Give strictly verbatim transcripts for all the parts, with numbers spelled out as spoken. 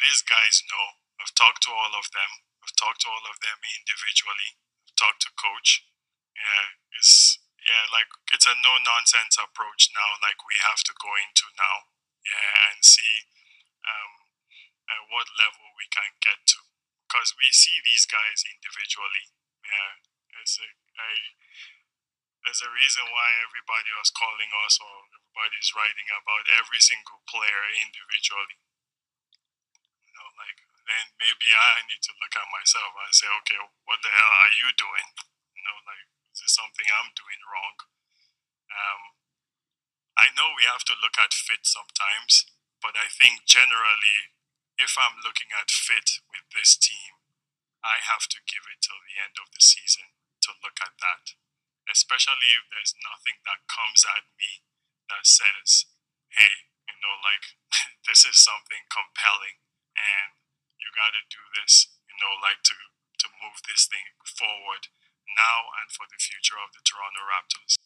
these guys know. I've talked to all of them. I've talked to all of them individually. I've talked to coach. Yeah, it's yeah, like it's a no-nonsense approach now. Like we have to go into now, yeah, and see um, at what level we can get to, because we see these guys individually. Yeah, there's a, a there's a reason why everybody was calling us or everybody's writing about every single player individually. You know, like then maybe I need to look at myself and say, okay, what the hell are you doing? You know, like, is this something I'm doing wrong? Um, I know we have to look at fit sometimes, but I think generally, if I'm looking at fit with this team, I have to give it till the end of the season to look at that, especially if there's nothing that comes at me that says, hey, you know, like, this is something compelling and you got to do this, you know, like to, to move this thing forward now and for the future of the Toronto Raptors.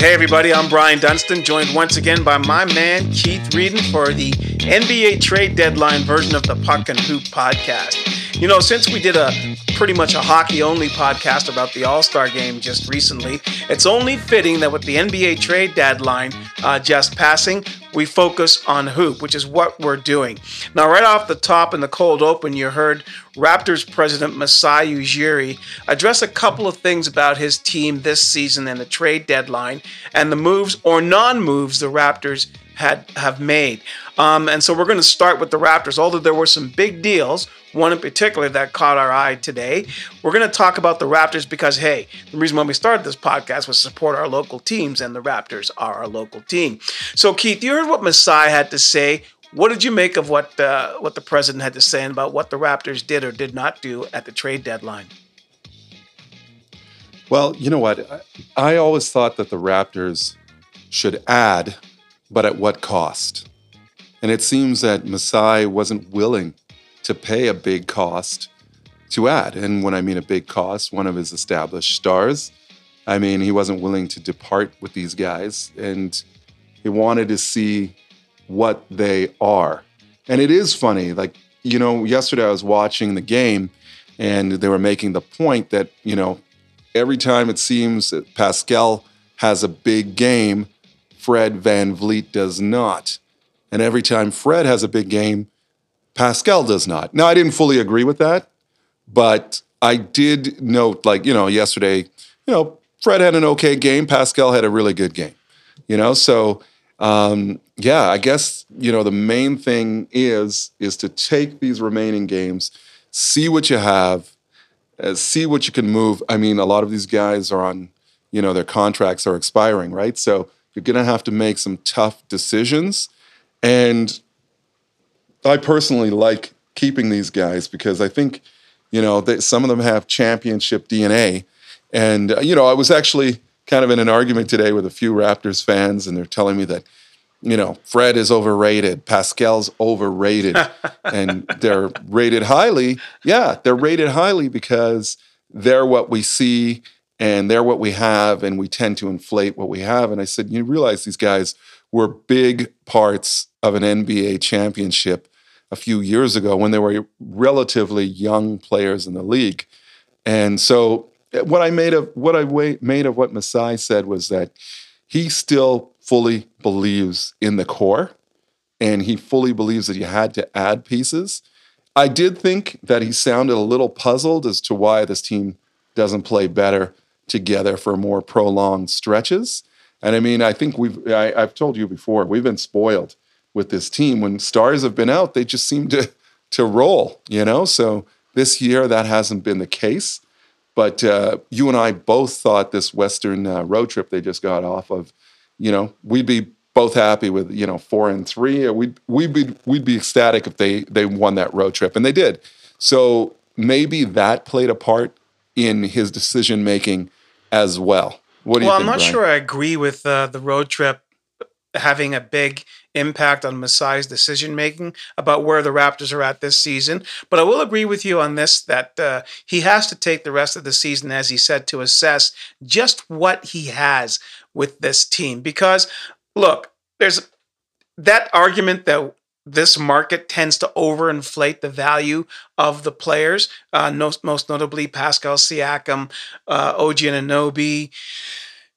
Hey everybody, I'm Brian Dunstan, joined once again by my man Keith Reedon for the N B A trade deadline version of the Puck and Hoop Podcast. You know, since we did a pretty much a hockey-only podcast about the All-Star Game just recently, it's only fitting that with the N B A trade deadline uh, just passing, we focus on hoop, which is what we're doing. Now, right off the top in the cold open, you heard Raptors president Masai Ujiri address a couple of things about his team this season and the trade deadline and the moves or non-moves the Raptors had have made. Um, and so we're going to start with the Raptors, although there were some big deals, one in particular that caught our eye today. We're going to talk about the Raptors because, hey, the reason why we started this podcast was to support our local teams, and the Raptors are our local team. So, Keith, you heard what Masai had to say. What did you make of what uh, what the president had to say about what the Raptors did or did not do at the trade deadline? Well, you know what? I always thought that the Raptors should add, but at what cost? And it seems that Masai wasn't willing to pay a big cost to add. And when I mean a big cost, one of his established stars, I mean, he wasn't willing to depart with these guys. And he wanted to see what they are. And it is funny, like, you know, yesterday I was watching the game and they were making the point that, you know, every time it seems that Pascal has a big game, Fred Van Vliet does not. And every time Fred has a big game, Pascal does not. Now, I didn't fully agree with that, but I did note, like, you know, yesterday, you know, Fred had an okay game. Pascal had a really good game, you know? So, um, yeah, I guess, you know, the main thing is, is to take these remaining games, see what you have, uh, see what you can move. I mean, a lot of these guys are on, you know, their contracts are expiring, right? So you're going to have to make some tough decisions. And I personally like keeping these guys because I think, you know, they, some of them have championship D N A. And, uh, you know, I was actually kind of in an argument today with a few Raptors fans, and they're telling me that, you know, Fred is overrated, Pascal's overrated, and they're rated highly. Yeah, they're rated highly because they're what we see and they're what we have, and we tend to inflate what we have. And I said, you realize these guys were big parts of an N B A championship a few years ago when they were relatively young players in the league. And so what I made of what I made of what Masai said was that he still fully believes in the core, and he fully believes that you had to add pieces. I did think that he sounded a little puzzled as to why this team doesn't play better together for more prolonged stretches. And I mean, I think we've, I, I've told you before, we've been spoiled with this team. When stars have been out, they just seem to to roll, you know? So this year, that hasn't been the case. But uh, you and I both thought this Western uh, road trip they just got off of, you know, we'd be both happy with, you know, four and three. Or we'd, we'd, be, we'd be ecstatic if they they won that road trip, and they did. So maybe that played a part in his decision-making as well. What do well, you think, I'm not Brian? sure I agree with uh, the road trip having a big impact on Masai's decision-making about where the Raptors are at this season. But I will agree with you on this, that uh, he has to take the rest of the season, as he said, to assess just what he has with this team. Because, look, there's that argument that this market tends to overinflate the value of the players, uh, no, most notably Pascal Siakam, uh, O G Anunoby,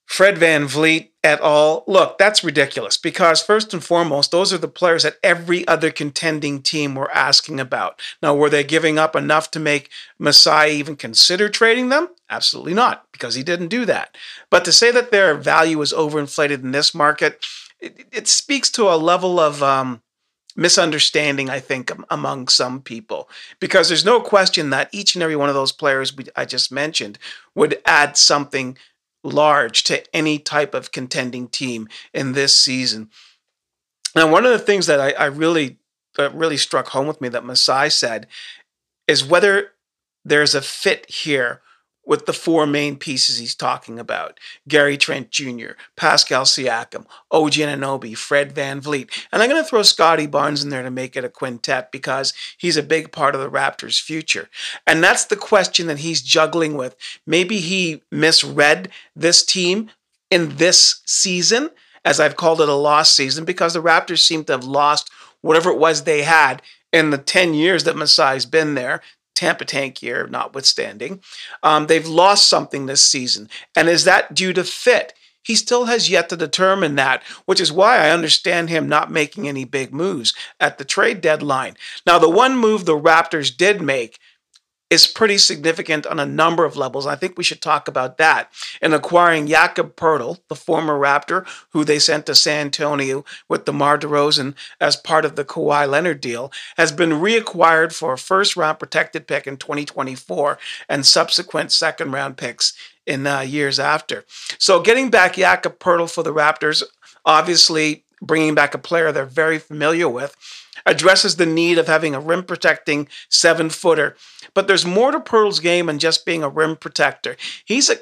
Fred Van Vliet et al. Look, that's ridiculous because first and foremost, those are the players that every other contending team were asking about. Now, were they giving up enough to make Masai even consider trading them? Absolutely not, because he didn't do that. But to say that their value is overinflated in this market, it, it speaks to a level of um, misunderstanding, I think, among some people, because there's no question that each and every one of those players we, I just mentioned would add something large to any type of contending team in this season. Now, one of the things that I, I really, that really struck home with me that Masai said is whether there's a fit here with the four main pieces he's talking about: Gary Trent Junior, Pascal Siakam, O G Anunoby, Fred Van Vliet. And I'm going to throw Scottie Barnes in there to make it a quintet because he's a big part of the Raptors' future. And that's the question that he's juggling with. Maybe he misread this team in this season, as I've called it a lost season, because the Raptors seem to have lost whatever it was they had in the ten years that Masai's been there, Tampa tank year notwithstanding. Um, they've lost something this season. And is that due to fit? He still has yet to determine that, which is why I understand him not making any big moves at the trade deadline. Now, the one move the Raptors did make is pretty significant on a number of levels. I think we should talk about that. In acquiring Jakob Poeltl, the former Raptor, who they sent to San Antonio with DeMar DeRozan as part of the Kawhi Leonard deal, has been reacquired for a first-round protected pick in twenty twenty-four and subsequent second-round picks in uh, years after. So getting back Jakob Poeltl for the Raptors, obviously bringing back a player they're very familiar with, addresses the need of having a rim-protecting seven-footer. But there's more to Poeltl's game than just being a rim protector. He's a,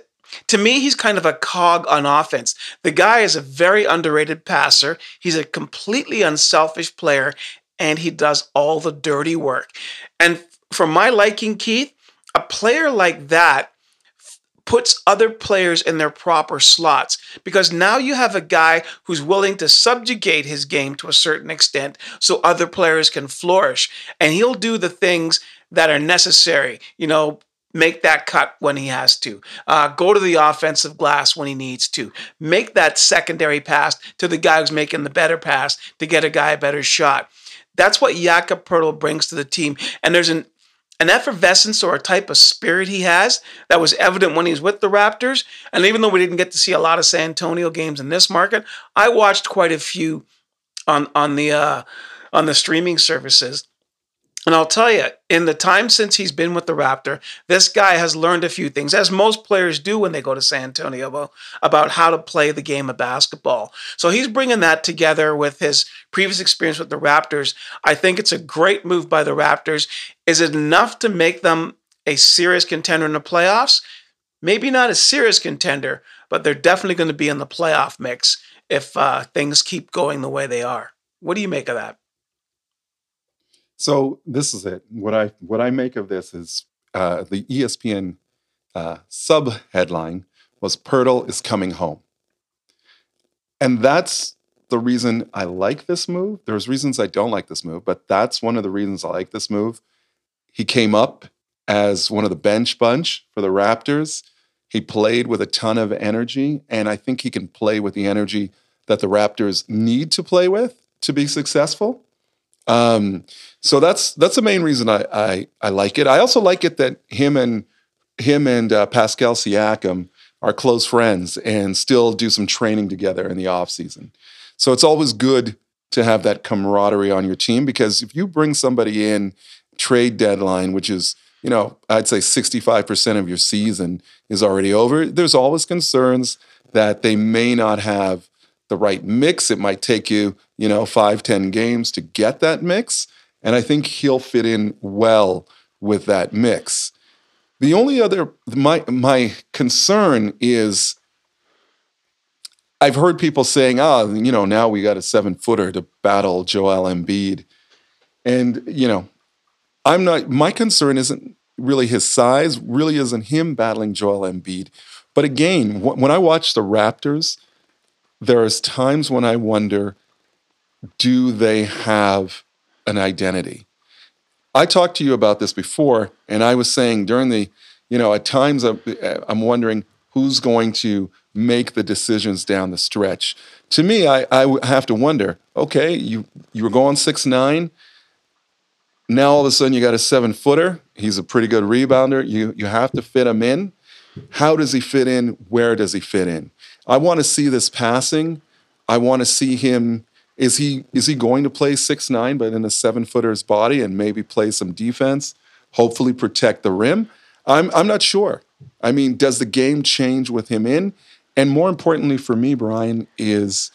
to me, he's kind of a cog on offense. The guy is a very underrated passer. He's a completely unselfish player, and he does all the dirty work. And for my liking, Keith, a player like that puts other players in their proper slots because now you have a guy who's willing to subjugate his game to a certain extent so other players can flourish. And he'll do the things that are necessary, you know, make that cut when he has to, uh, go to the offensive glass when he needs to, make that secondary pass to the guy who's making the better pass to get a guy a better shot. That's what Jakob Poeltl brings to the team. And there's an an effervescence or a type of spirit he has that was evident when he's with the Raptors. And even though we didn't get to see a lot of San Antonio games in this market, I watched quite a few on on the uh, on the streaming services. And I'll tell you, in the time since he's been with the Raptor, this guy has learned a few things, as most players do when they go to San Antonio, about how to play the game of basketball. So he's bringing that together with his previous experience with the Raptors. I think it's a great move by the Raptors. Is it enough to make them a serious contender in the playoffs? Maybe not a serious contender, but they're definitely going to be in the playoff mix if uh, things keep going the way they are. What do you make of that? So this is it. What I what I make of this is uh, the E S P N uh, sub-headline was Poeltl is coming home. And that's the reason I like this move. There's reasons I don't like this move, but that's one of the reasons I like this move. He came up as one of the bench bunch for the Raptors. He played with a ton of energy, and I think he can play with the energy that the Raptors need to play with to be successful. Um, so that's that's the main reason I, I I like it. I also like it that him and him and uh, Pascal Siakam are close friends and still do some training together in the offseason. So it's always good to have that camaraderie on your team because if you bring somebody in trade deadline, which is, you know, I'd say sixty-five percent of your season is already over, there's always concerns that they may not have the right mix. It might take you, you know, five, ten games to get that mix. And I think he'll fit in well with that mix. The only other, my my concern is I've heard people saying, oh, you know, now we got a seven-footer to battle Joel Embiid. And, you know, I'm not, my concern isn't really his size, really isn't him battling Joel Embiid. But again, wh- when I watch the Raptors, there is times when I wonder, do they have an identity? I talked to you about this before, and I was saying during the, you know, at times I'm, I'm wondering who's going to make the decisions down the stretch. To me, I, I have to wonder, okay, you, you were going six nine, now all of a sudden you got a seven-footer. He's a pretty good rebounder. You, you have to fit him in. How does he fit in? Where does he fit in? I want to see this passing. I want to see him. Is he is he going to play six nine, but in a seven-footer's body and maybe play some defense, hopefully protect the rim? I'm I'm not sure. I mean, does the game change with him in? And more importantly for me, Brian, is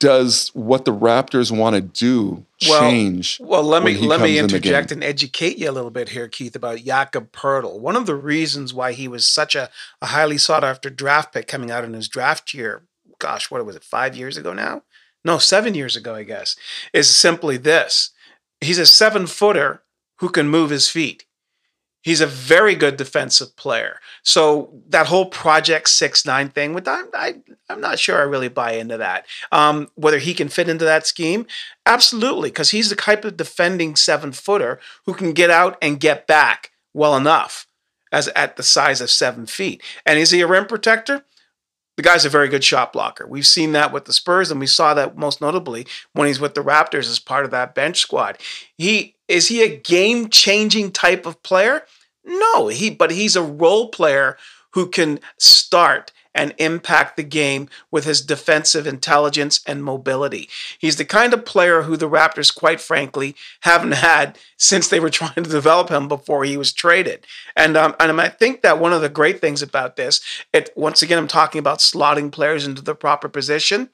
does what the Raptors want to do change? Well, well let me let me interject and educate you a little bit here, Keith, about Jakob Poeltl. One of the reasons why he was such a, a highly sought-after draft pick coming out in his draft year, gosh, what was it, five years ago now? No, seven years ago, I guess, is simply this. He's a seven-footer who can move his feet. He's a very good defensive player. So that whole Project six nine thing, with I, I, I'm not sure I really buy into that. Um, whether he can fit into that scheme, absolutely, because he's the type of defending seven-footer who can get out and get back well enough as at the size of seven feet. And is he a rim protector? The guy's a very good shot blocker. We've seen that with the Spurs, and we saw that most notably when he's with the Raptors as part of that bench squad. He is he a game-changing type of player? No, he but he's a role player who can start and impact the game with his defensive intelligence and mobility. He's the kind of player who the Raptors, quite frankly, haven't had since they were trying to develop him before he was traded. And um, and I think that one of the great things about this, it once again, I'm talking about slotting players into the proper position.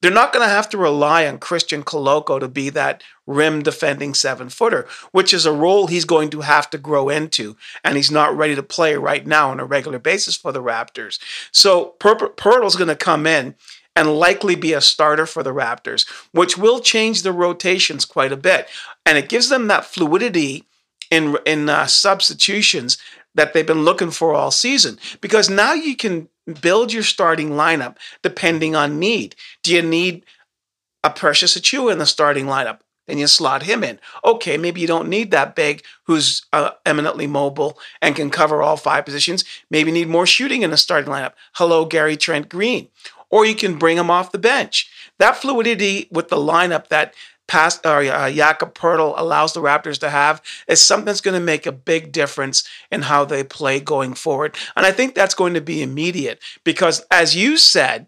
They're not going to have to rely on Christian Koloko to be that rim defending seven-footer, which is a role he's going to have to grow into, and he's not ready to play right now on a regular basis for the Raptors. So Poeltl's going to come in and likely be a starter for the Raptors, which will change the rotations quite a bit, and it gives them that fluidity in in uh, substitutions that they've been looking for all season, because now you can build your starting lineup depending on need. Do you need a Precious Achiuwa in the starting lineup? Then you slot him in. Okay, maybe you don't need that big who's uh, eminently mobile and can cover all five positions. Maybe you need more shooting in the starting lineup. Hello, Gary Trent Green. Or you can bring him off the bench. That fluidity with the lineup that Past, or, uh, Jakob Poeltl allows the Raptors to have is something that's going to make a big difference in how they play going forward. And I think that's going to be immediate because, as you said,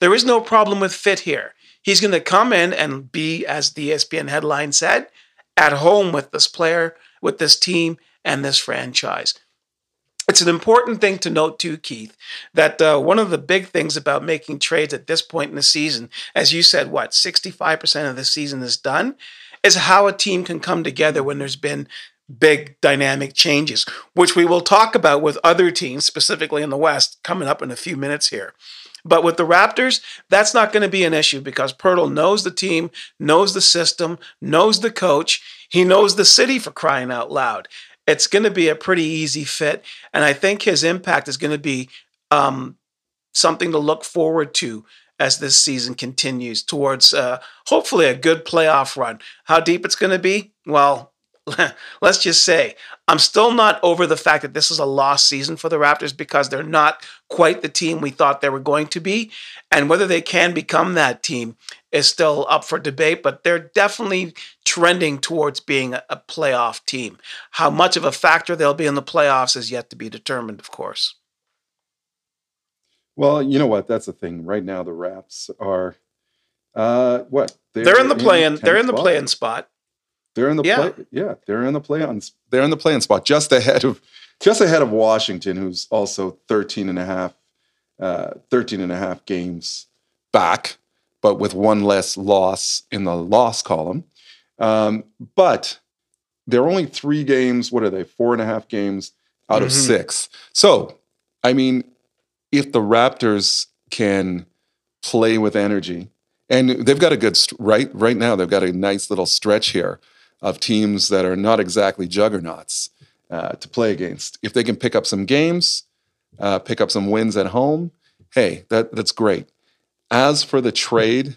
there is no problem with fit here. He's going to come in and be, as the E S P N headline said, at home with this player, with this team, and this franchise. It's an important thing to note too, Keith, that uh, one of the big things about making trades at this point in the season, as you said, what, sixty-five percent of the season is done, is how a team can come together when there's been big dynamic changes, which we will talk about with other teams, specifically in the West, coming up in a few minutes here. But with the Raptors, that's not going to be an issue because Poeltl knows the team, knows the system, knows the coach. He knows the city, for crying out loud. It's going to be a pretty easy fit, and I think his impact is going to be um, something to look forward to as this season continues towards uh, hopefully a good playoff run. How deep it's going to be? Well, let's just say I'm still not over the fact that this is a lost season for the Raptors because they're not quite the team we thought they were going to be, and whether they can become that team is still up for debate, but they're definitely trending towards being a playoff team. How much of a factor they'll be in the playoffs is yet to be determined, of course. Well, you know what? That's the thing. Right now, the Raps are uh, what they're, they're in the play-in. They're in the play-in spot. They're in the yeah. play. Yeah, they're in the play-on. They're in the play-in spot, just ahead of just ahead of Washington, who's also thirteen and a half, uh, thirteen and a half games back, but with one less loss in the loss column. Um, but they're only three games, what are they, four and a half games out mm-hmm. of six. So, I mean, if the Raptors can play with energy. And they've got a good, right right now, they've got a nice little stretch here of teams that are not exactly juggernauts uh, to play against. If they can pick up some games, uh, pick up some wins at home, hey, that that's great. As for the trade,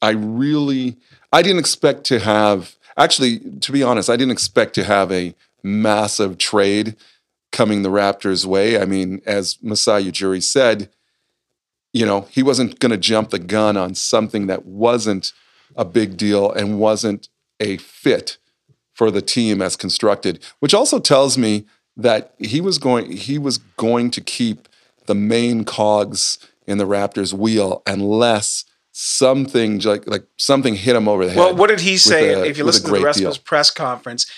I really, I didn't expect to have, actually, to be honest, I didn't expect to have a massive trade coming the Raptors' way. I mean, as Masai Ujiri said, you know, he wasn't going to jump the gun on something that wasn't a big deal and wasn't a fit for the team as constructed, which also tells me that he was going he was going to keep the main cogs in the Raptors' wheel unless something like like something hit him over the head. Well, what did he say? A, if you listen to the rest of his press conference,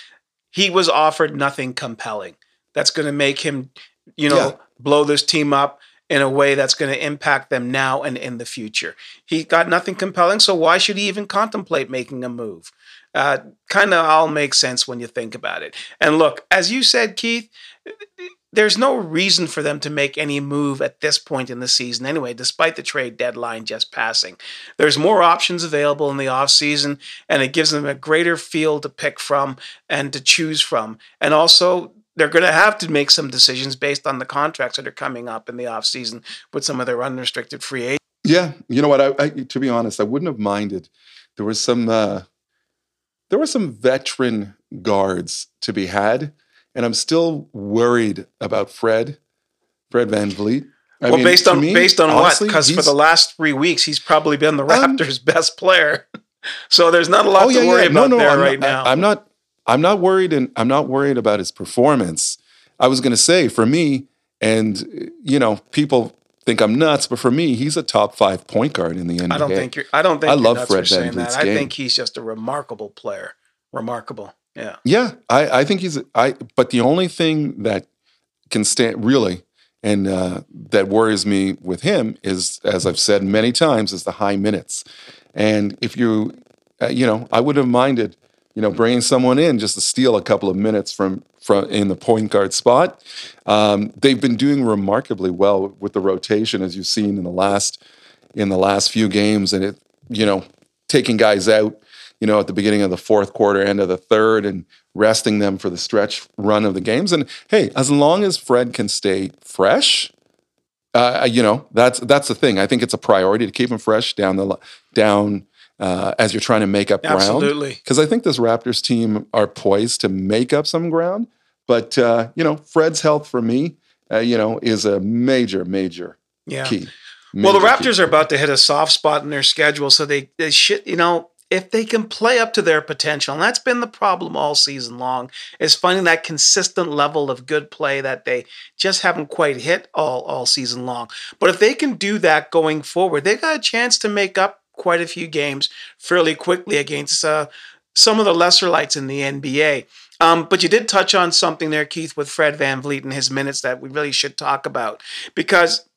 he was offered nothing compelling that's going to make him, you know, yeah. blow this team up in a way that's going to impact them now and in the future. He got nothing compelling, so why should he even contemplate making a move? Uh, kind of all makes sense when you think about it. And look, as you said, Keith, there's no reason for them to make any move at this point in the season anyway, despite the trade deadline just passing. There's more options available in the offseason, and it gives them a greater field to pick from and to choose from. And also, they're going to have to make some decisions based on the contracts that are coming up in the offseason with some of their unrestricted free agents. Yeah. You know what? I, I, to be honest, I wouldn't have minded. There was some, uh, there were some veteran guards to be had, and I'm still worried about Fred, Fred Van Vliet. I well, mean, based on, me, based on honestly, what? Because for the last three weeks, he's probably been the Raptors' um, best player. So there's not a lot oh, yeah, to worry yeah. no, about no, there I'm right not, now. I, I'm not... I'm not worried, and I'm not worried about his performance. I was going to say, for me, and you know, people think I'm nuts, but for me, he's a top five point guard in the N B A. I don't think you're. I don't think I you're love nuts Fred for saying that. Game. I think he's just a remarkable player. Remarkable, yeah. Yeah, I, I think he's. I but the only thing that can stand really and uh, that worries me with him is, as I've said many times, is the high minutes. And if you, uh, you know, I would have minded. You know, bringing someone in just to steal a couple of minutes from, from in the point guard spot. Um, they've been doing remarkably well with the rotation, as you've seen in the last in the last few games, and it you know taking guys out, you know, at the beginning of the fourth quarter, end of the third, and resting them for the stretch run of the games. And hey, as long as Fred can stay fresh, uh, you know, that's that's the thing. I think it's a priority to keep him fresh down the down. Uh, as you're trying to make up ground. Absolutely. Because I think this Raptors team are poised to make up some ground. But, uh, you know, Fred's health for me, uh, you know, is a major, major yeah. key. Major well, the Raptors key. are about to hit a soft spot in their schedule. So they, they should, you know, if they can play up to their potential, and that's been the problem all season long, is finding that consistent level of good play that they just haven't quite hit all, all season long. But if they can do that going forward, they got a chance to make up quite a few games fairly quickly against uh, some of the lesser lights in the N B A. Um, but you did touch on something there, Keith, with Fred Van Vliet and his minutes that we really should talk about. Because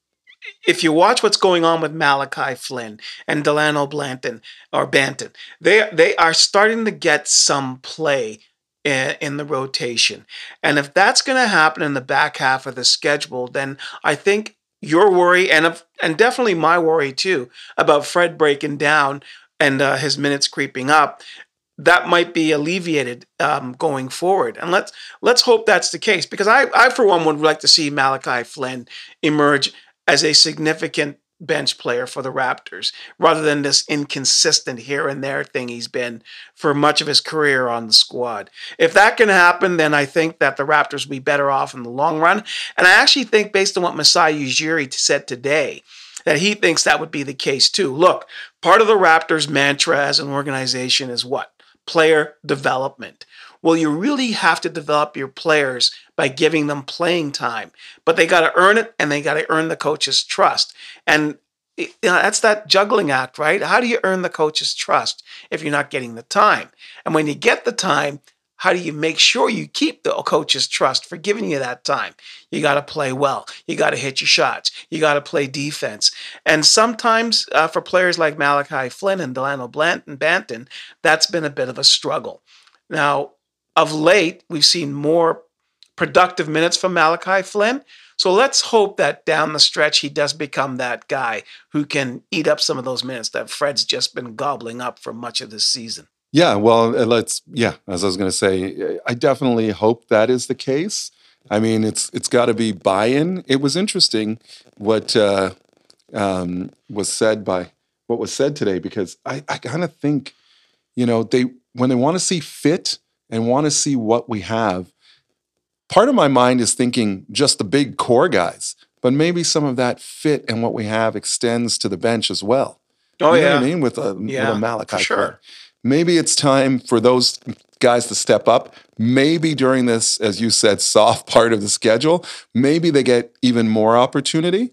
if you watch what's going on with Malachi Flynn and Delano Banton, or Banton, they, they are starting to get some play in the rotation. And if that's going to happen in the back half of the schedule, then I think your worry, and of, and definitely my worry too, about Fred breaking down and uh, his minutes creeping up, that might be alleviated um, going forward. And let's let's hope that's the case, because I, I for one would like to see Malachi Flynn emerge as a significant bench player for the Raptors, rather than this inconsistent here and there thing he's been for much of his career on the squad. If that can happen, then I think that the Raptors will be better off in the long run. And I actually think, based on what Masai Ujiri said today, that he thinks that would be the case too. Look, part of the Raptors' mantra as an organization is what? Player development. Well, you really have to develop your players by giving them playing time, but they got to earn it, and they got to earn the coach's trust. And you know, that's that juggling act, right? How do you earn the coach's trust if you're not getting the time? And when you get the time, how do you make sure you keep the coach's trust for giving you that time? You got to play well. You got to hit your shots. You got to play defense. And sometimes uh, for players like Malachi Flynn and Delano Banton, that's been a bit of a struggle. Now, of late, we've seen more productive minutes from Malachi Flynn. So let's hope that down the stretch he does become that guy who can eat up some of those minutes that Fred's just been gobbling up for much of this season. Yeah, well, let's, yeah, as I was going to say, I definitely hope that is the case. I mean, it's it's got to be buy-in. It was interesting what uh, um, was said by what was said today, because I, I kind of think, you know, they when they want to see fit and want to see what we have, part of my mind is thinking just the big core guys, but maybe some of that fit and what we have extends to the bench as well. Oh, you know yeah. what I mean? With a, yeah, with a Malachi. Sure. Player. Maybe it's time for those guys to step up. Maybe during this, as you said, soft part of the schedule, maybe they get even more opportunity.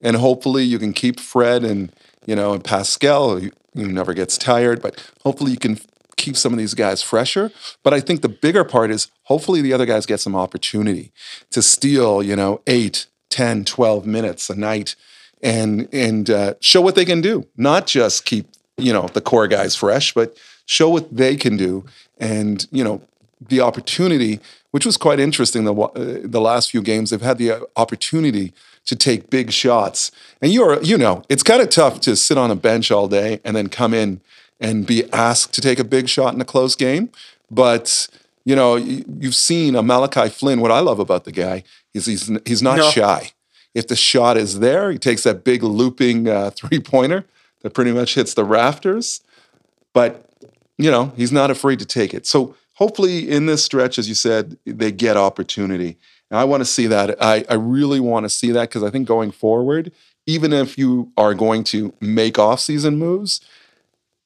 And hopefully you can keep Fred and, you know, and Pascal, who never gets tired, but hopefully you can keep some of these guys fresher. But I think the bigger part is hopefully the other guys get some opportunity to steal, you know, eight, ten, twelve minutes a night and and uh, show what they can do. Not just keep, you know, the core guys fresh, but show what they can do. And, you know, the opportunity, which was quite interesting, the, uh, the last few games, they've had the opportunity to take big shots. And, you're you know, it's kind of tough to sit on a bench all day and then come in and be asked to take a big shot in a close game. But, you know, you've seen a Malachi Flynn. What I love about the guy is he's he's not no. shy. If the shot is there, he takes that big looping uh, three-pointer that pretty much hits the rafters. But, you know, he's not afraid to take it. So hopefully in this stretch, as you said, they get opportunity. And I want to see that. I, I really want to see that, because I think going forward, even if you are going to make off-season moves,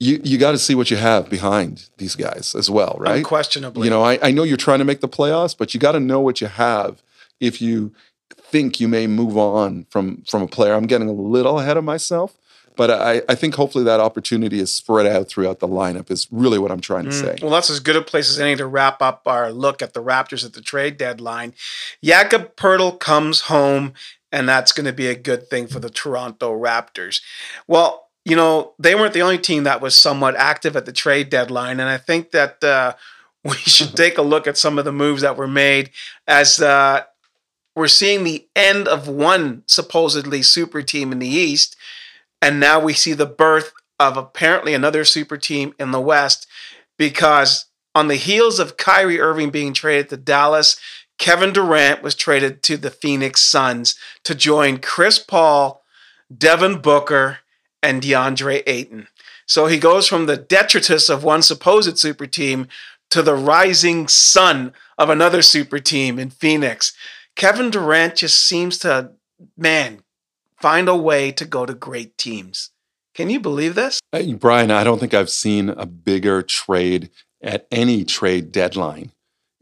You you got to see what you have behind these guys as well, right? Unquestionably. You know, I, I know you're trying to make the playoffs, but you got to know what you have if you think you may move on from, from a player. I'm getting a little ahead of myself, but I, I think hopefully that opportunity is spread out throughout the lineup is really what I'm trying to mm. say. Well, that's as good a place as any to wrap up our look at the Raptors at the trade deadline. Jakob Poeltl comes home, and that's going to be a good thing for the Toronto Raptors. Well, you know, they weren't the only team that was somewhat active at the trade deadline, and I think that uh, we should take a look at some of the moves that were made as uh, we're seeing the end of one supposedly super team in the East, and now we see the birth of apparently another super team in the West, because on the heels of Kyrie Irving being traded to Dallas, Kevin Durant was traded to the Phoenix Suns to join Chris Paul, Devin Booker, and DeAndre Ayton. So he goes from the detritus of one supposed super team to the rising sun of another super team in Phoenix. Kevin Durant just seems to, man, find a way to go to great teams. Can you believe this? Hey, Brian, I don't think I've seen a bigger trade at any trade deadline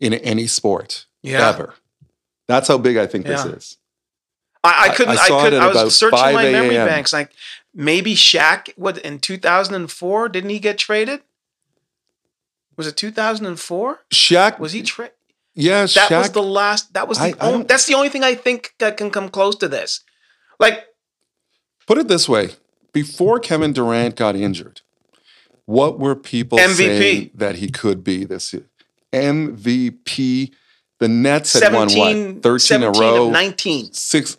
in any sport yeah. ever. That's how big I think yeah. this is. I, I couldn't, I, I, could, I was searching my memory banks. Like, maybe Shaq, what, in two thousand four, didn't he get traded? Was it two thousand four? Shaq. Was he traded? Yeah, that Shaq. That was the last, that was the I, only, I that's the only thing I think that can come close to this. Like, put it this way, before Kevin Durant got injured, what were people M V P. Saying that he could be this year? M V P. The Nets had won, what, thirteen in a row? nineteen. Six.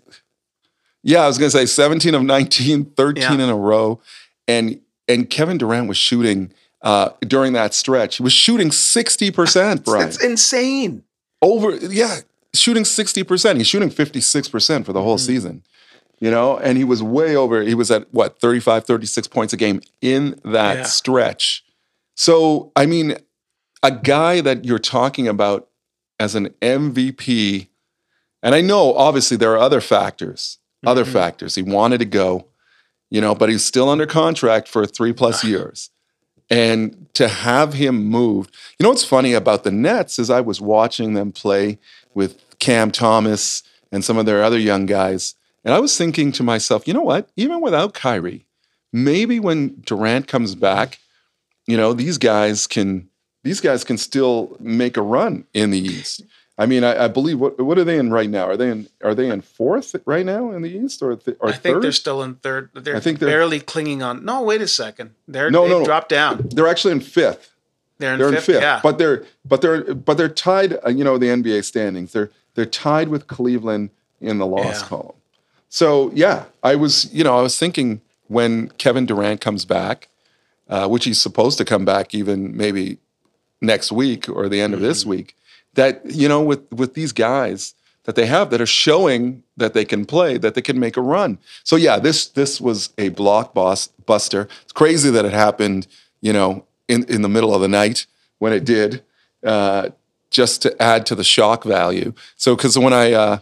Yeah, I was going to say seventeen of nineteen, thirteen yeah. in a row. And and Kevin Durant was shooting uh, during that stretch. He was shooting sixty percent, Brian. That's insane. Over, yeah, shooting sixty percent. He's shooting fifty-six percent for the whole mm. season, you know? And he was way over. He was at, what, thirty-five, thirty-six points a game in that yeah. stretch. So, I mean, a guy that you're talking about as an M V P, and I know, obviously, there are other factors. Other mm-hmm. factors. He wanted to go, you know, but he's still under contract for three plus years. And to have him moved, you know what's funny about the Nets is I was watching them play with Cam Thomas and some of their other young guys, and I was thinking to myself, you know what, even without Kyrie, maybe when Durant comes back, you know, these guys can these guys can still make a run in the East. I mean, I, I believe what what are they in right now? Are they in are they in fourth right now in the East or th- or I think third? They're still in third. They're I think they're barely clinging on. No, wait a second. They're no, they've no, dropped down. They're actually in fifth. They're in, they're in fifth, fifth. Yeah. But they're but they're but they're tied. You know, the N B A standings. They're they're tied with Cleveland in the loss yeah. column. So yeah, I was you know I was thinking when Kevin Durant comes back, uh, which he's supposed to come back even maybe next week or the end mm-hmm. of this week, that you know with with these guys that they have that are showing that they can play, that they can make a run. So yeah, this this was a blockbuster. It's crazy that it happened. You know. In, in the middle of the night when it did, uh, just to add to the shock value. So, because when I uh,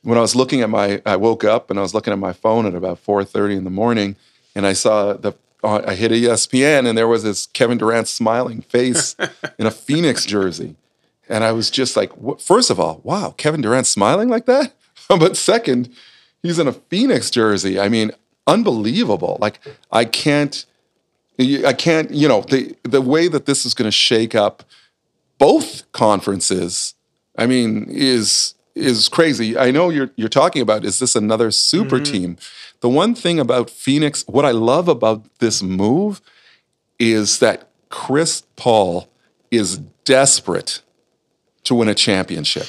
when I was looking at my, I woke up and I was looking at my phone at about four thirty in the morning, and I saw the uh, I hit E S P N, and there was this Kevin Durant smiling face in a Phoenix jersey, and I was just like, what? First of all, wow, Kevin Durant smiling like that. But second, he's in a Phoenix jersey. I mean, unbelievable. Like I can't. I can't, you know, the the way that this is going to shake up both conferences, I mean, is is crazy. I know you're you're talking about, is this another super mm-hmm. team? The one thing about Phoenix, what I love about this move is that Chris Paul is desperate to win a championship.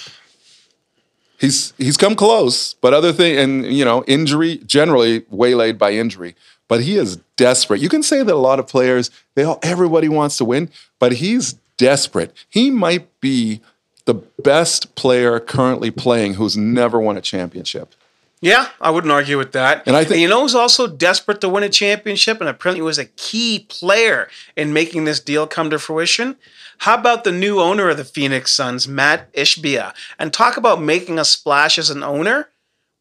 He's he's come close, but other thing, and you know, injury, generally waylaid by injury. But he is desperate. You can say that a lot of players, they all, everybody wants to win, but he's desperate. He might be the best player currently playing who's never won a championship. Yeah, I wouldn't argue with that. And I think, and you know who's also desperate to win a championship and apparently was a key player in making this deal come to fruition? How about the new owner of the Phoenix Suns, Matt Ishbia? And talk about making a splash as an owner,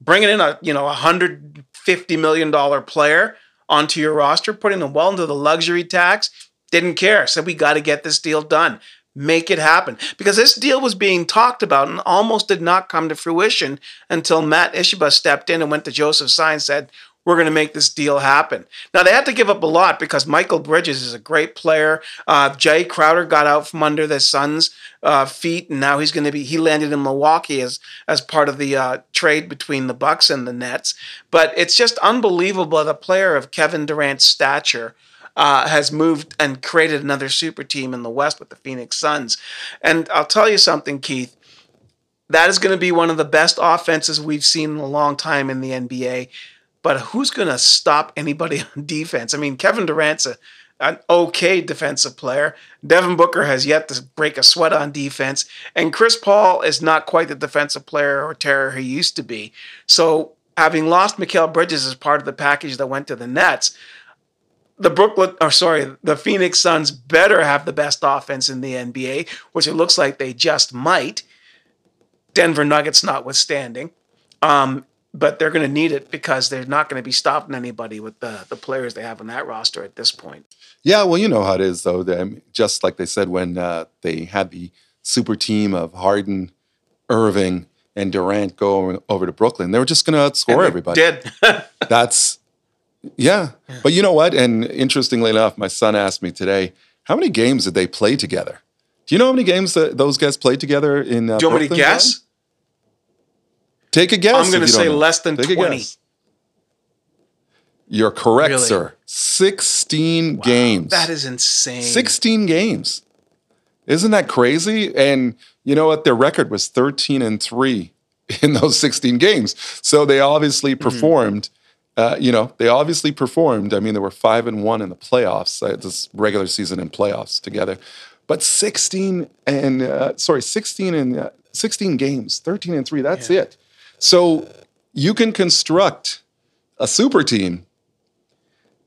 bringing in a, you know, one hundred fifty million dollars player onto your roster, putting them well into the luxury tax, didn't care. Said, we got to get this deal done. Make it happen. Because this deal was being talked about and almost did not come to fruition until Matt Ishbia stepped in and went to Joseph Tsai and said, we're going to make this deal happen. Now, they had to give up a lot because Mikal Bridges is a great player. Uh, Jay Crowder got out from under the Suns' uh, feet, and now he's going to be, he landed in Milwaukee as, as part of the uh, trade between the Bucks and the Nets. But it's just unbelievable that a player of Kevin Durant's stature uh, has moved and created another super team in the West with the Phoenix Suns. And I'll tell you something, Keith. That is going to be one of the best offenses we've seen in a long time in the N B A. But who's going to stop anybody on defense? I mean, Kevin Durant's a, an okay defensive player. Devin Booker has yet to break a sweat on defense. And Chris Paul is not quite the defensive player or terror he used to be. So having lost Mikal Bridges as part of the package that went to the Nets, the Brooklyn, or sorry, the Phoenix Suns better have the best offense in the N B A, which it looks like they just might, Denver Nuggets notwithstanding. Um But they're going to need it because they're not going to be stopping anybody with the, the players they have on that roster at this point. Yeah, well, you know how it is, though. They, just like they said when uh, they had the super team of Harden, Irving, and Durant go over, over to Brooklyn, they were just going to outscore everybody. Did. That's, yeah. yeah. But you know what? And interestingly enough, my son asked me today, how many games did they play together? Do you know how many games that those guys played together in uh, Brooklyn? Do you want me to guess? Time? Take a guess. I'm going to say less than twenty. You're correct, really? Sir. sixteen wow, games. That is insane. sixteen games. Isn't that crazy? And you know what? Their record was thirteen and three in those sixteen games. So they obviously performed. Mm-hmm. uh, you know, they obviously performed. I mean, they were five and one in the playoffs, uh, this regular season and playoffs together. But sixteen and uh, sorry, sixteen and uh, sixteen games, thirteen and three. That's yeah. it. So you can construct a super team,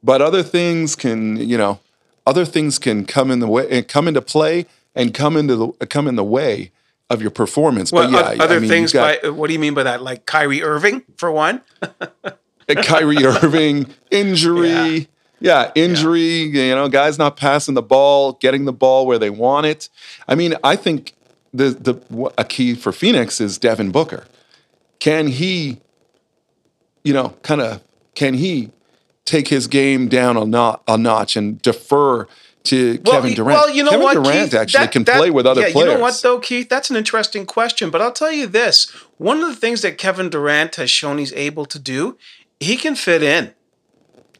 but other things can, you know, other things can come in the way and come into play and come into the come in the way of your performance. Well, but yeah, other I mean, things. Got, by, what do you mean by that? Like Kyrie Irving, for one. Kyrie Irving injury, yeah, yeah injury. Yeah. You know, guys not passing the ball, getting the ball where they want it. I mean, I think the the a key for Phoenix is Devin Booker. Can he, you know, kind of, can he take his game down a, not, a notch and defer to well, Kevin Durant? Well, you know Kevin what, Durant Keith, actually that, can that, play with other yeah, players. You know what, though, Keith? That's an interesting question. But I'll tell you this. One of the things that Kevin Durant has shown he's able to do, he can fit in.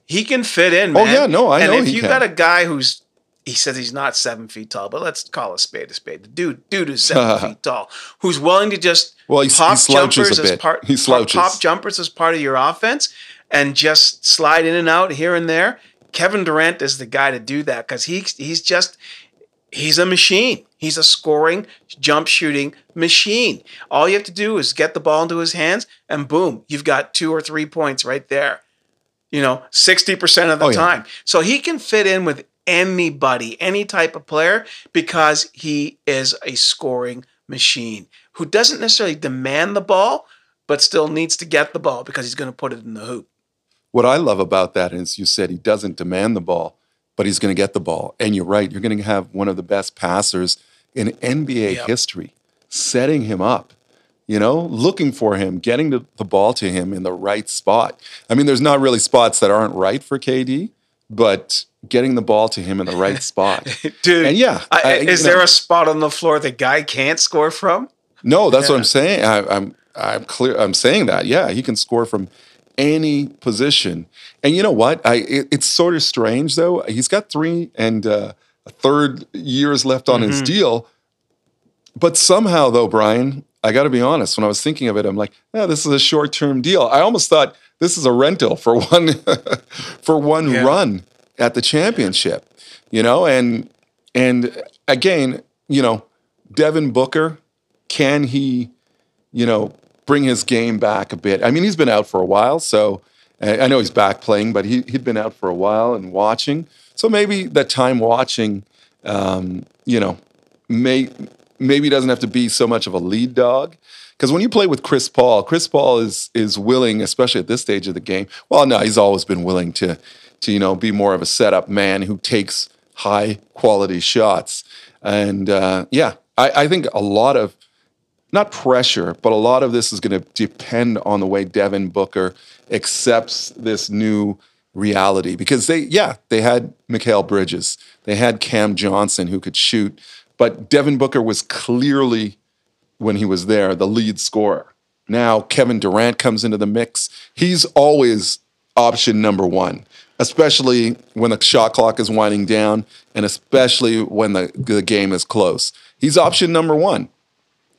He can fit in, man. Oh, yeah, no, I and know he can. And if you got a guy who's he says he's not seven feet tall, but let's call a spade a spade. The dude, dude is seven feet tall, who's willing to just well, he, pop he jumpers as part he slouches. Pop, pop jumpers as part of your offense and just slide in and out here and there. Kevin Durant is the guy to do that because he he's just he's a machine. He's a scoring, jump shooting machine. All you have to do is get the ball into his hands, and boom, you've got two or three points right there. You know, sixty percent of the oh, time. Yeah. So he can fit in with anybody, any type of player, because he is a scoring machine who doesn't necessarily demand the ball, but still needs to get the ball because he's going to put it in the hoop. What I love about that is you said he doesn't demand the ball, but he's going to get the ball. And you're right. You're going to have one of the best passers in N B A yep. history, setting him up, you know, looking for him, getting the, the ball to him in the right spot. I mean, there's not really spots that aren't right for K D, but getting the ball to him in the right spot. Dude, and yeah, I, I, is there know, a spot on the floor the guy can't score from? No, that's yeah. what I'm saying. I, I'm I'm clear. I'm saying that. Yeah, he can score from any position. And you know what? I it, it's sort of strange, though. He's got three and uh, a third years left on mm-hmm. his deal. But somehow, though, Brian, I got to be honest, when I was thinking of it, I'm like, yeah, this is a short-term deal. I almost thought this is a rental for one for one yeah. run at the championship, you know? And, and again, you know, Devin Booker, can he, you know, bring his game back a bit? I mean, he's been out for a while, so I know he's back playing, but he, he'd been out for a while and watching. So maybe that time watching, um, you know, may, maybe he doesn't have to be so much of a lead dog. Because when you play with Chris Paul, Chris Paul is is willing, especially at this stage of the game, well, no, he's always been willing to, to you know, be more of a setup man who takes high-quality shots. And, uh, yeah, I, I think a lot of, not pressure, but a lot of this is going to depend on the way Devin Booker accepts this new reality. Because they, yeah, they had Mikal Bridges. They had Cam Johnson who could shoot. But Devin Booker was clearly, when he was there, the lead scorer. Now Kevin Durant comes into the mix. He's always option number one, especially when the shot clock is winding down and especially when the, the game is close. He's option number one.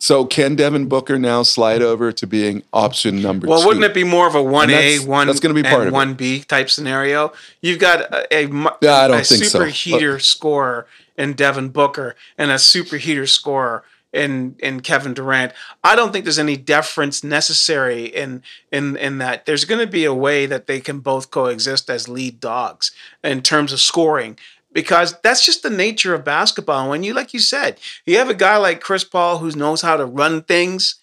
So can Devin Booker now slide over to being option number well, two? Well, wouldn't it be more of a one A, one that's going to be part of one B type scenario? You've got a, a, yeah, I don't a think super so. heater Look. scorer in Devin Booker and a super heater scorer in, in Kevin Durant. I don't think there's any deference necessary in in in that. There's going to be a way that they can both coexist as lead dogs in terms of scoring. Because that's just the nature of basketball. And when you, like you said, you have a guy like Chris Paul who knows how to run things,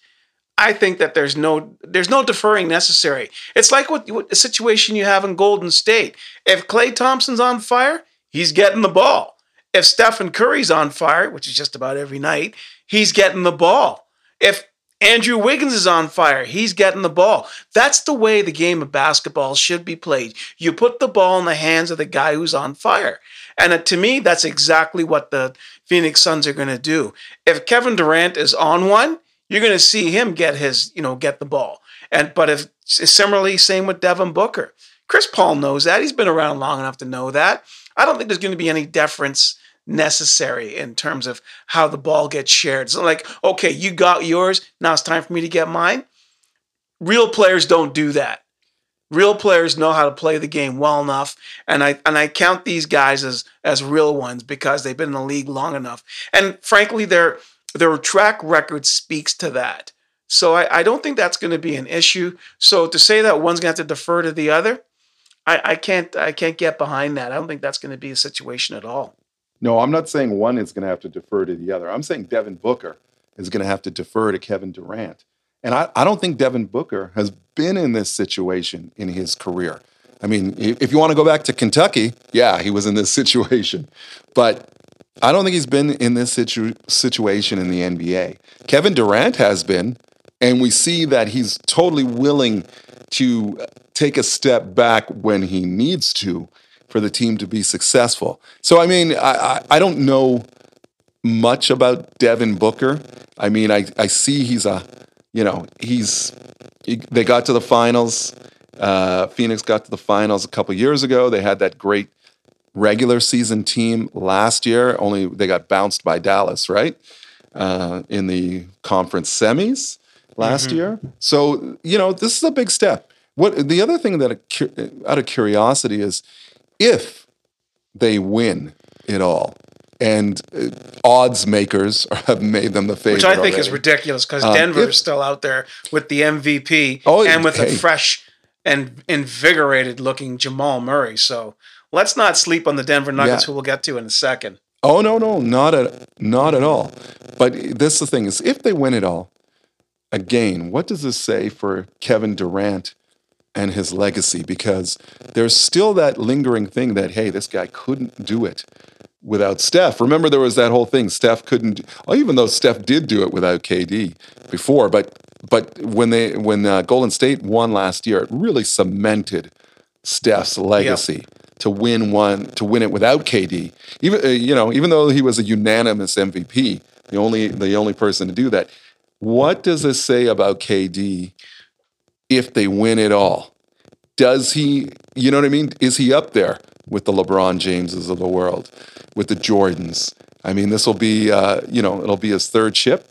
I think that there's no there's no deferring necessary. It's like what, what the situation you have in Golden State. If Klay Thompson's on fire, he's getting the ball. If Stephen Curry's on fire, which is just about every night, he's getting the ball. If Andrew Wiggins is on fire, he's getting the ball. That's the way the game of basketball should be played. You put the ball in the hands of the guy who's on fire. And to me, that's exactly what the Phoenix Suns are going to do. If Kevin Durant is on one, you're going to see him get his, you know, get the ball. And but if similarly, same with Devin Booker. Chris Paul knows that. He's been around long enough to know that. I don't think there's going to be any deference necessary in terms of how the ball gets shared. So like, okay, you got yours. Now it's time for me to get mine. Real players don't do that. Real players know how to play the game well enough, and I and I count these guys as as real ones because they've been in the league long enough. And frankly, their their track record speaks to that. So I, I don't think that's going to be an issue. So to say that one's going to have to defer to the other, I, I can't I can't get behind that. I don't think that's going to be a situation at all. No, I'm not saying one is going to have to defer to the other. I'm saying Devin Booker is going to have to defer to Kevin Durant. And I, I don't think Devin Booker has been in this situation in his career. I mean, if you want to go back to Kentucky, yeah, he was in this situation. But I don't think he's been in this situ- situation in the N B A. Kevin Durant has been, and we see that he's totally willing to take a step back when he needs to for the team to be successful. So, I mean, I, I, I don't know much about Devin Booker. I mean, I, I see he's a... You know, he's. He, they got to the finals. Uh, Phoenix got to the finals a couple years ago. They had that great regular season team last year, only they got bounced by Dallas, right? Uh, in the conference semis last mm-hmm. year. So, you know, this is a big step. What the other thing that out of curiosity is if they win it all, and odds makers have made them the favorite, which I think already. Is ridiculous because um, Denver if, is still out there with the M V P oh, and with hey. a fresh and invigorated looking Jamal Murray. So let's not sleep on the Denver Nuggets, yeah. who we'll get to in a second. Oh no, no, not at not at all. But this is the thing is if they win it all, again, what does this say for Kevin Durant and his legacy? Because there's still that lingering thing that hey, this guy couldn't do it without Steph. Remember, there was that whole thing. Steph couldn't, even though Steph did do it without K D before. But but when they when uh, Golden State won last year, it really cemented Steph's legacy yep. to win one to win it without K D. Even uh, you know, even though he was a unanimous M V P, the only the only person to do that. What does this say about K D if they win it all? Does he? You know what I mean? Is he up there with the LeBron Jameses of the world, with the Jordans? I mean, this will be, uh, you know, it'll be his third ship.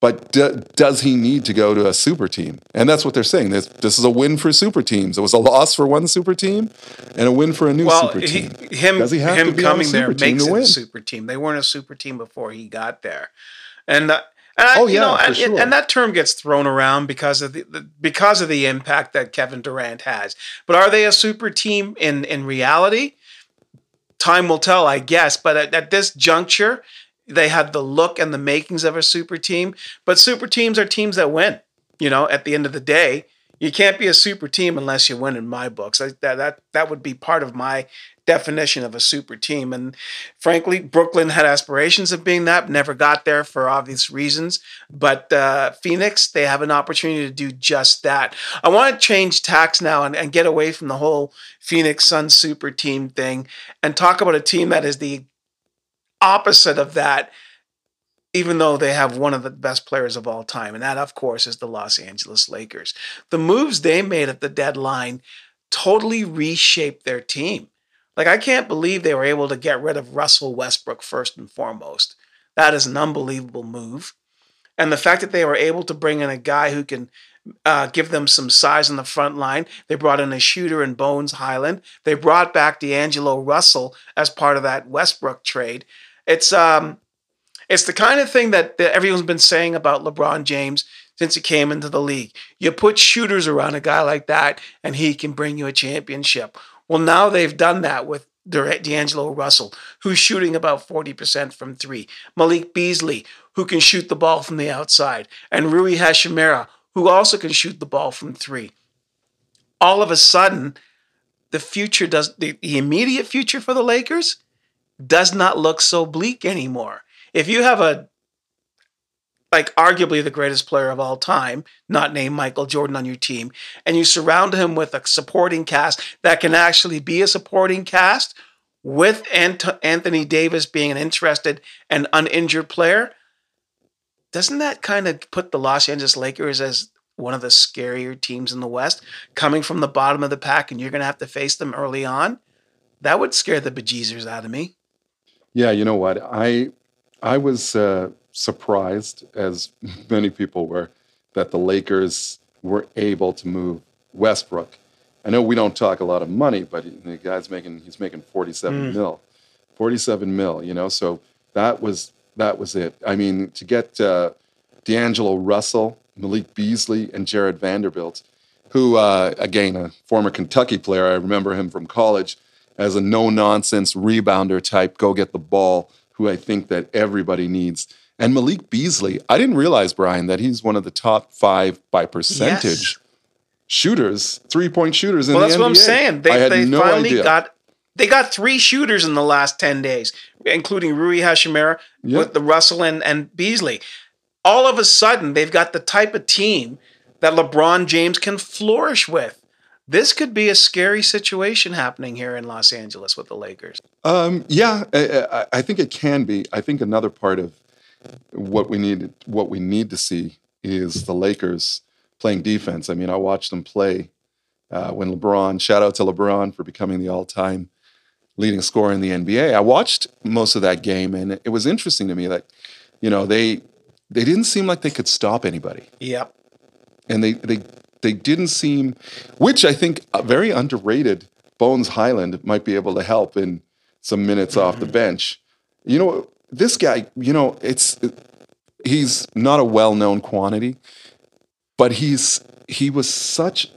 But d- does he need to go to a super team? And that's what they're saying. This, this is a win for super teams. It was a loss for one super team and a win for a new well, super team. He, him does he have him to be coming on a super there team makes to it win? A super team. They weren't a super team before he got there, and uh, and I, oh yeah, you know, for and, sure. and that term gets thrown around because of the, the because of the impact that Kevin Durant has. But are they a super team in in reality? Time will tell, I guess. But at, at this juncture, they have the look and the makings of a super team. But super teams are teams that win. You know, at the end of the day, you can't be a super team unless you win. In my books, I, that that that would be part of my definition of a super team. And frankly, Brooklyn had aspirations of being that, never got there for obvious reasons. But uh, Phoenix, they have an opportunity to do just that. I want to change tacks now and, and get away from the whole Phoenix Suns super team thing and talk about a team that is the opposite of that, even though they have one of the best players of all time. And that, of course, is the Los Angeles Lakers. The moves they made at the deadline totally reshaped their team. Like, I can't believe they were able to get rid of Russell Westbrook first and foremost. That is an unbelievable move. And the fact that they were able to bring in a guy who can uh, give them some size on the front line. They brought in a shooter in Bones Highland. They brought back D'Angelo Russell as part of that Westbrook trade. It's um, it's the kind of thing that, that everyone's been saying about LeBron James since he came into the league. You put shooters around a guy like that, and he can bring you a championship. Well, now they've done that with D'Angelo Russell, who's shooting about forty percent from three. Malik Beasley, who can shoot the ball from the outside. And Rui Hachimura, who also can shoot the ball from three. All of a sudden, the future does the, the immediate future for the Lakers does not look so bleak anymore. If you have a like arguably the greatest player of all time, not named Michael Jordan, on your team, and you surround him with a supporting cast that can actually be a supporting cast with Anthony Davis being an interested and uninjured player, doesn't that kind of put the Los Angeles Lakers as one of the scarier teams in the West, coming from the bottom of the pack, and you're going to have to face them early on? That would scare the bejesus out of me. Yeah, you know what? I I was... Uh... surprised, as many people were, that the Lakers were able to move Westbrook. I know we don't talk a lot of money, but the guy's making he's making forty-seven mm. mil, forty-seven mil. You know, so that was that was it. I mean, to get uh, D'Angelo Russell, Malik Beasley, and Jared Vanderbilt, who uh, again a former Kentucky player, I remember him from college as a no-nonsense rebounder type, go get the ball, who I think that everybody needs. And Malik Beasley, I didn't realize, Brian, that he's one of the top five by percentage yes. shooters, three-point shooters in well, the N B A. Well, that's what I'm saying. They, I had they no finally idea. got they got three shooters in the last ten days, including Rui Hachimura yep. with the Russell and, and Beasley. All of a sudden, they've got the type of team that LeBron James can flourish with. This could be a scary situation happening here in Los Angeles with the Lakers. Um, yeah, I, I think it can be. I think another part of What we need, what we need to see is the Lakers playing defense. I mean, I watched them play uh, when LeBron. Shout out to LeBron for becoming the all-time leading scorer in the N B A. I watched most of that game, and it was interesting to me that, you know, they they didn't seem like they could stop anybody. Yep. And they they they didn't seem, which I think a very underrated Bones Highland might be able to help in some minutes mm-hmm. off the bench. You know, this guy, you know, it's it, he's not a well-known quantity, but he's he was such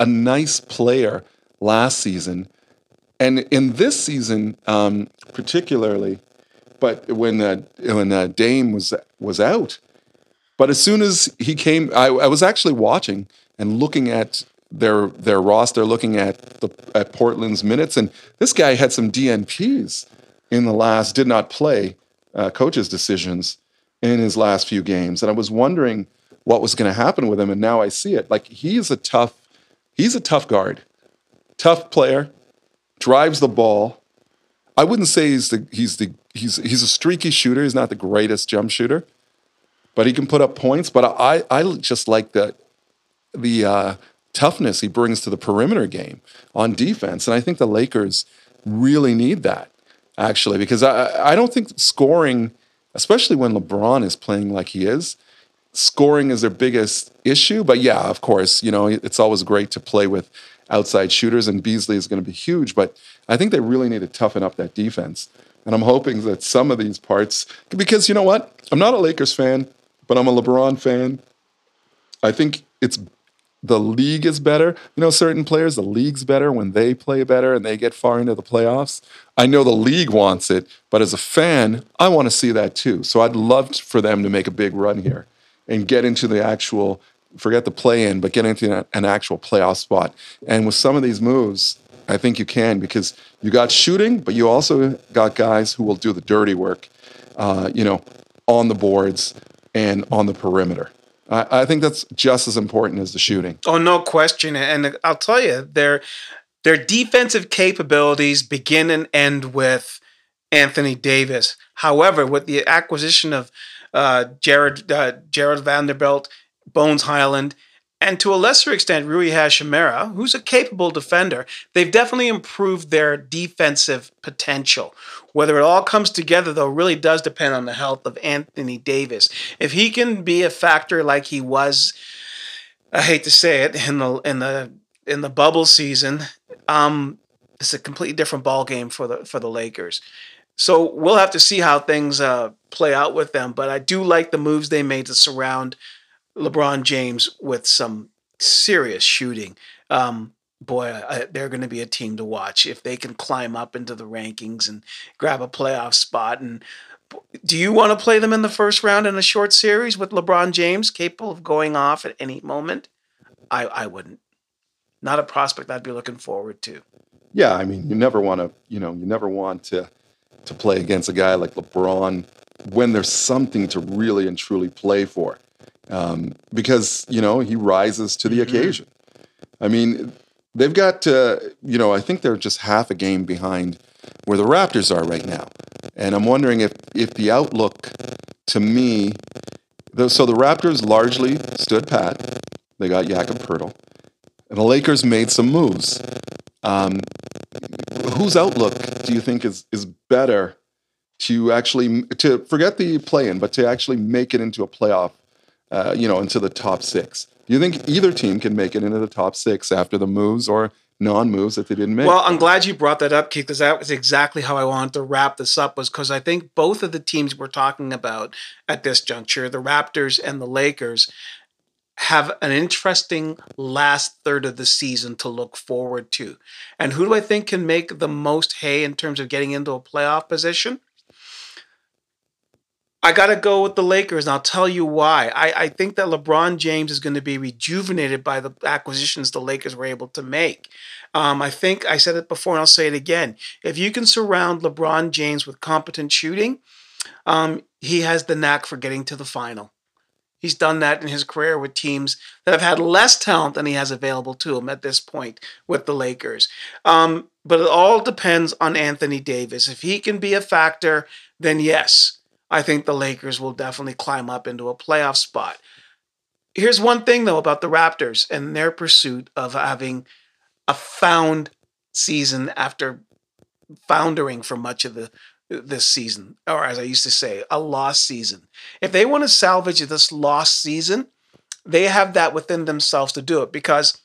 a nice player last season. And in this season, um, particularly, but when uh, when uh, Dame was was out, but as soon as he came, I, I was actually watching and looking at their their roster, looking at the at Portland's minutes, and this guy had some D N Ps in the last, did not play uh, coach's decisions in his last few games, and I was wondering what was going to happen with him, and now I see it. Like he is a tough, he's a tough guard, tough player. Drives the ball. I wouldn't say he's the he's the he's he's a streaky shooter. He's not the greatest jump shooter, but he can put up points. But I I just like the the uh, toughness he brings to the perimeter game on defense, and I think the Lakers really need that actually because I I don't think scoring, especially when LeBron is playing like he is, scoring is their biggest issue. But yeah, of course, you know it's always great to play with outside shooters, and Beasley is going to be huge, but I think they really need to toughen up that defense. And I'm hoping that some of these parts, because you know what? I'm not a Lakers fan, but I'm a LeBron fan. I think it's the league is better. You know, certain players, the league's better when they play better and they get far into the playoffs. I know the league wants it, but as a fan, I want to see that too. So I'd love for them to make a big run here and get into the actual forget the play-in, but get into an actual playoff spot. And with some of these moves, I think you can because you got shooting, but you also got guys who will do the dirty work, uh, you know, on the boards and on the perimeter. I, I think that's just as important as the shooting. Oh, no question. And I'll tell you, their their defensive capabilities begin and end with Anthony Davis. However, with the acquisition of uh, Jared uh, Jared Vanderbilt, Bones Highland, and to a lesser extent, Rui Hachimura, who's a capable defender, they've definitely improved their defensive potential. Whether it all comes together, though, really does depend on the health of Anthony Davis. If he can be a factor like he was, I hate to say it, in the in the in the bubble season, um, it's a completely different ballgame for the for the Lakers. So we'll have to see how things uh, play out with them. But I do like the moves they made to surround LeBron James with some serious shooting. Um, boy, I, they're going to be a team to watch if they can climb up into the rankings and grab a playoff spot. And do you want to play them in the first round in a short series with LeBron James capable of going off at any moment? I, I wouldn't. Not a prospect I'd be looking forward to. Yeah, I mean, you never want to, you know, you never want to to play against a guy like LeBron when there's something to really and truly play for. Um, because, you know, he rises to the mm-hmm. occasion. I mean, they've got, uh, you know, I think they're just half a game behind where the Raptors are right now. And I'm wondering if, if the outlook to me, though, so the Raptors largely stood pat. They got Jakob Poeltl. And the Lakers made some moves. Um, whose outlook do you think is, is better to actually, to forget the play-in, but to actually make it into a playoff? Uh, you know, into the top six. Do you think either team can make it into the top six after the moves or non-moves that they didn't make? Well, I'm glad you brought that up, Keith, because that was exactly how I wanted to wrap this up was because I think both of the teams we're talking about at this juncture, the Raptors and the Lakers, have an interesting last third of the season to look forward to. And who do I think can make the most hay in terms of getting into a playoff position? I got to go with the Lakers, and I'll tell you why. I, I think that LeBron James is going to be rejuvenated by the acquisitions the Lakers were able to make. Um, I think I said it before, and I'll say it again. If you can surround LeBron James with competent shooting, um, he has the knack for getting to the final. He's done that in his career with teams that have had less talent than he has available to him at this point with the Lakers. Um, but it all depends on Anthony Davis. If he can be a factor, then yes. I think the Lakers will definitely climb up into a playoff spot. Here's one thing, though, about the Raptors and their pursuit of having a found season after foundering for much of the this season, or as I used to say, a lost season. If they want to salvage this lost season, they have that within themselves to do it, because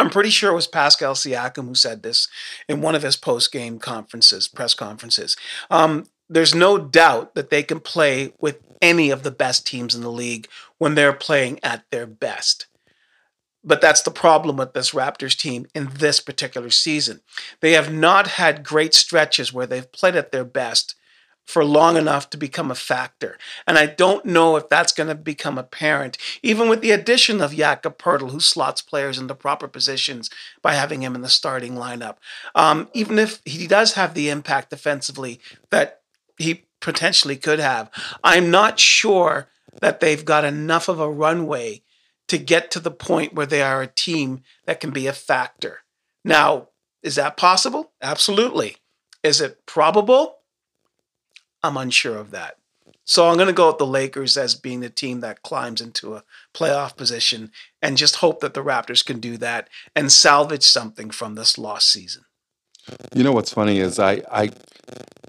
I'm pretty sure it was Pascal Siakam who said this in one of his post-game conferences, press conferences. Um, there's no doubt that they can play with any of the best teams in the league when they're playing at their best. But that's the problem with this Raptors team in this particular season. They have not had great stretches where they've played at their best for long enough to become a factor. And I don't know if that's going to become apparent, even with the addition of Jakob Poeltl, who slots players into proper positions by having him in the starting lineup. Um, even if he does have the impact defensively that he potentially could have, I'm not sure that they've got enough of a runway to get to the point where they are a team that can be a factor. Now, is that possible? Absolutely. Is it probable? I'm unsure of that. So I'm going to go with the Lakers as being the team that climbs into a playoff position, and just hope that the Raptors can do that and salvage something from this lost season. You know what's funny is I I,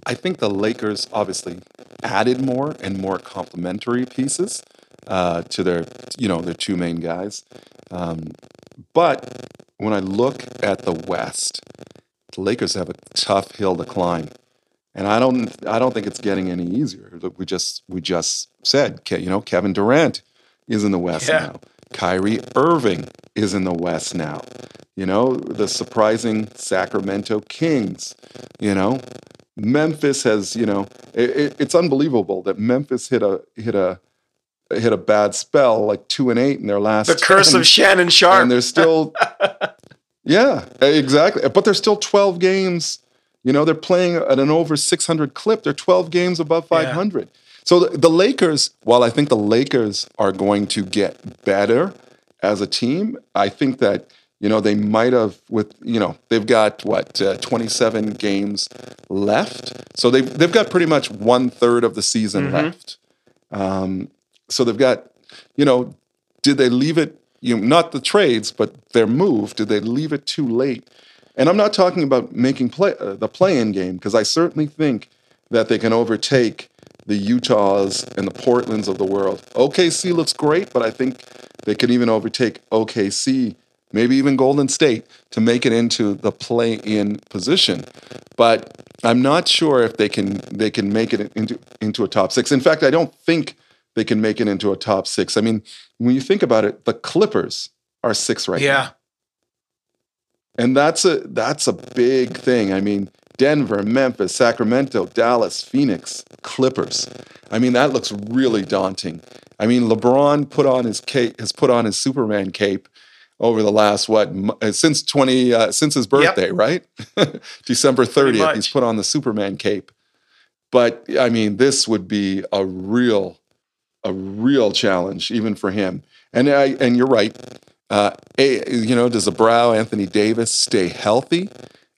I think the Lakers obviously added more and more complementary pieces uh, to their, you know, their two main guys. Um, but when I look at the West, the Lakers have a tough hill to climb. And I don't, I don't think it's getting any easier. We just, we just said, you know, Kevin Durant is in the West yeah. now. Kyrie Irving is in the West now. You know, the surprising Sacramento Kings. You know, Memphis has, you know, it, it, it's unbelievable that Memphis hit a hit a hit a bad spell, like two and eight in their last. The curse ten, of Shannon Sharp, and they're still, yeah, exactly. But they're still twelve games. You know, they're playing at an over six hundred clip. They're twelve games above five hundred. Yeah. So the, the Lakers, while I think the Lakers are going to get better as a team, I think that, you know, they might have with, you know, they've got, what, uh, twenty-seven games left. So they've, they've got pretty much one-third of the season mm-hmm. left. Um, so they've got, you know, did they leave it, you know, not the trades, but their move, did they leave it too late? And I'm not talking about making play, uh, the play-in game, because I certainly think that they can overtake the Utahs and the Portlands of the world. O K C looks great, but I think they could even overtake O K C, maybe even Golden State, to make it into the play-in position. But I'm not sure if they can they can make it into into a top six. In fact, I don't think they can make it into a top six. I mean, when you think about it, the Clippers are six right yeah. now. Yeah. And that's a that's a big thing. I mean, Denver, Memphis, Sacramento, Dallas, Phoenix, Clippers. I mean, that looks really daunting. I mean, LeBron put on his cape, has put on his Superman cape over the last what since twenty uh, since his birthday, yep. right? December thirtieth, he's put on the Superman cape. But I mean, this would be a real a real challenge even for him. And I and you're right. Uh, you know, does the brow Anthony Davis stay healthy?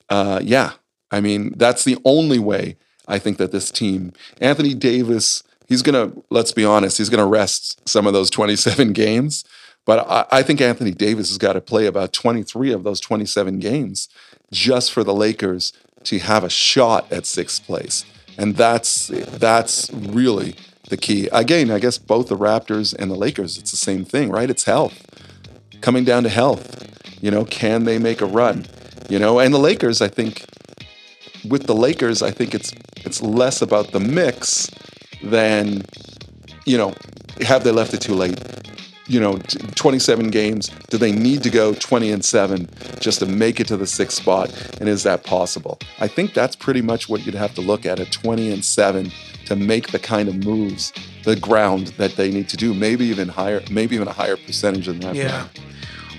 Uh, yeah. I mean, that's the only way I think that this team, Anthony Davis, he's going to, let's be honest, he's going to rest some of those twenty-seven games. But I, I think Anthony Davis has got to play about twenty-three of those twenty-seven games just for the Lakers to have a shot at sixth place. And that's that's really the key. Again, I guess both the Raptors and the Lakers, it's the same thing, right? It's health. Coming down to health, you know, can they make a run? You know, and the Lakers, I think, with the Lakers, I think it's it's less about the mix than, you know, have they left it too late? You know, twenty-seven games, do they need to go twenty and seven just to make it to the sixth spot? And is that possible? I think that's pretty much what you'd have to look at, at twenty and seven to make the kind of moves, the ground that they need to do, maybe even higher, maybe even a higher percentage than that. Yeah. Plan.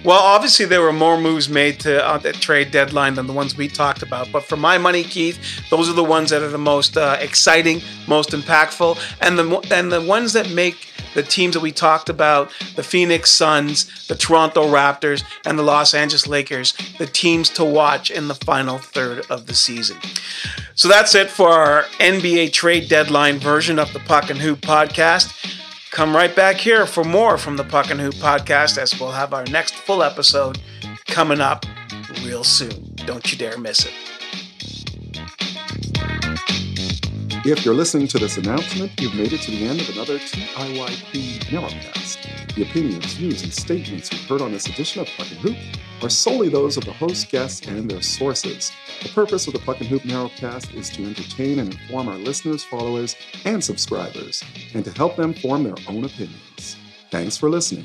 Well, obviously there were more moves made to uh, that trade deadline than the ones we talked about. But for my money, Keith, those are the ones that are the most uh, exciting, most impactful, and the and the ones that make the teams that we talked about, the Phoenix Suns, the Toronto Raptors, and the Los Angeles Lakers, the teams to watch in the final third of the season. So that's it for our N B A trade deadline version of the Puck and Hoop podcast. Come right back here for more from the Puck and Hoop podcast, as we'll have our next full episode coming up real soon. Don't you dare miss it. If you're listening to this announcement, you've made it to the end of another T I Y P Narrowcast. The opinions, views, and statements you've heard on this edition of Puck and Hoop are solely those of the host, guests, and their sources. The purpose of the Puck and Hoop Narrowcast is to entertain and inform our listeners, followers, and subscribers, and to help them form their own opinions. Thanks for listening.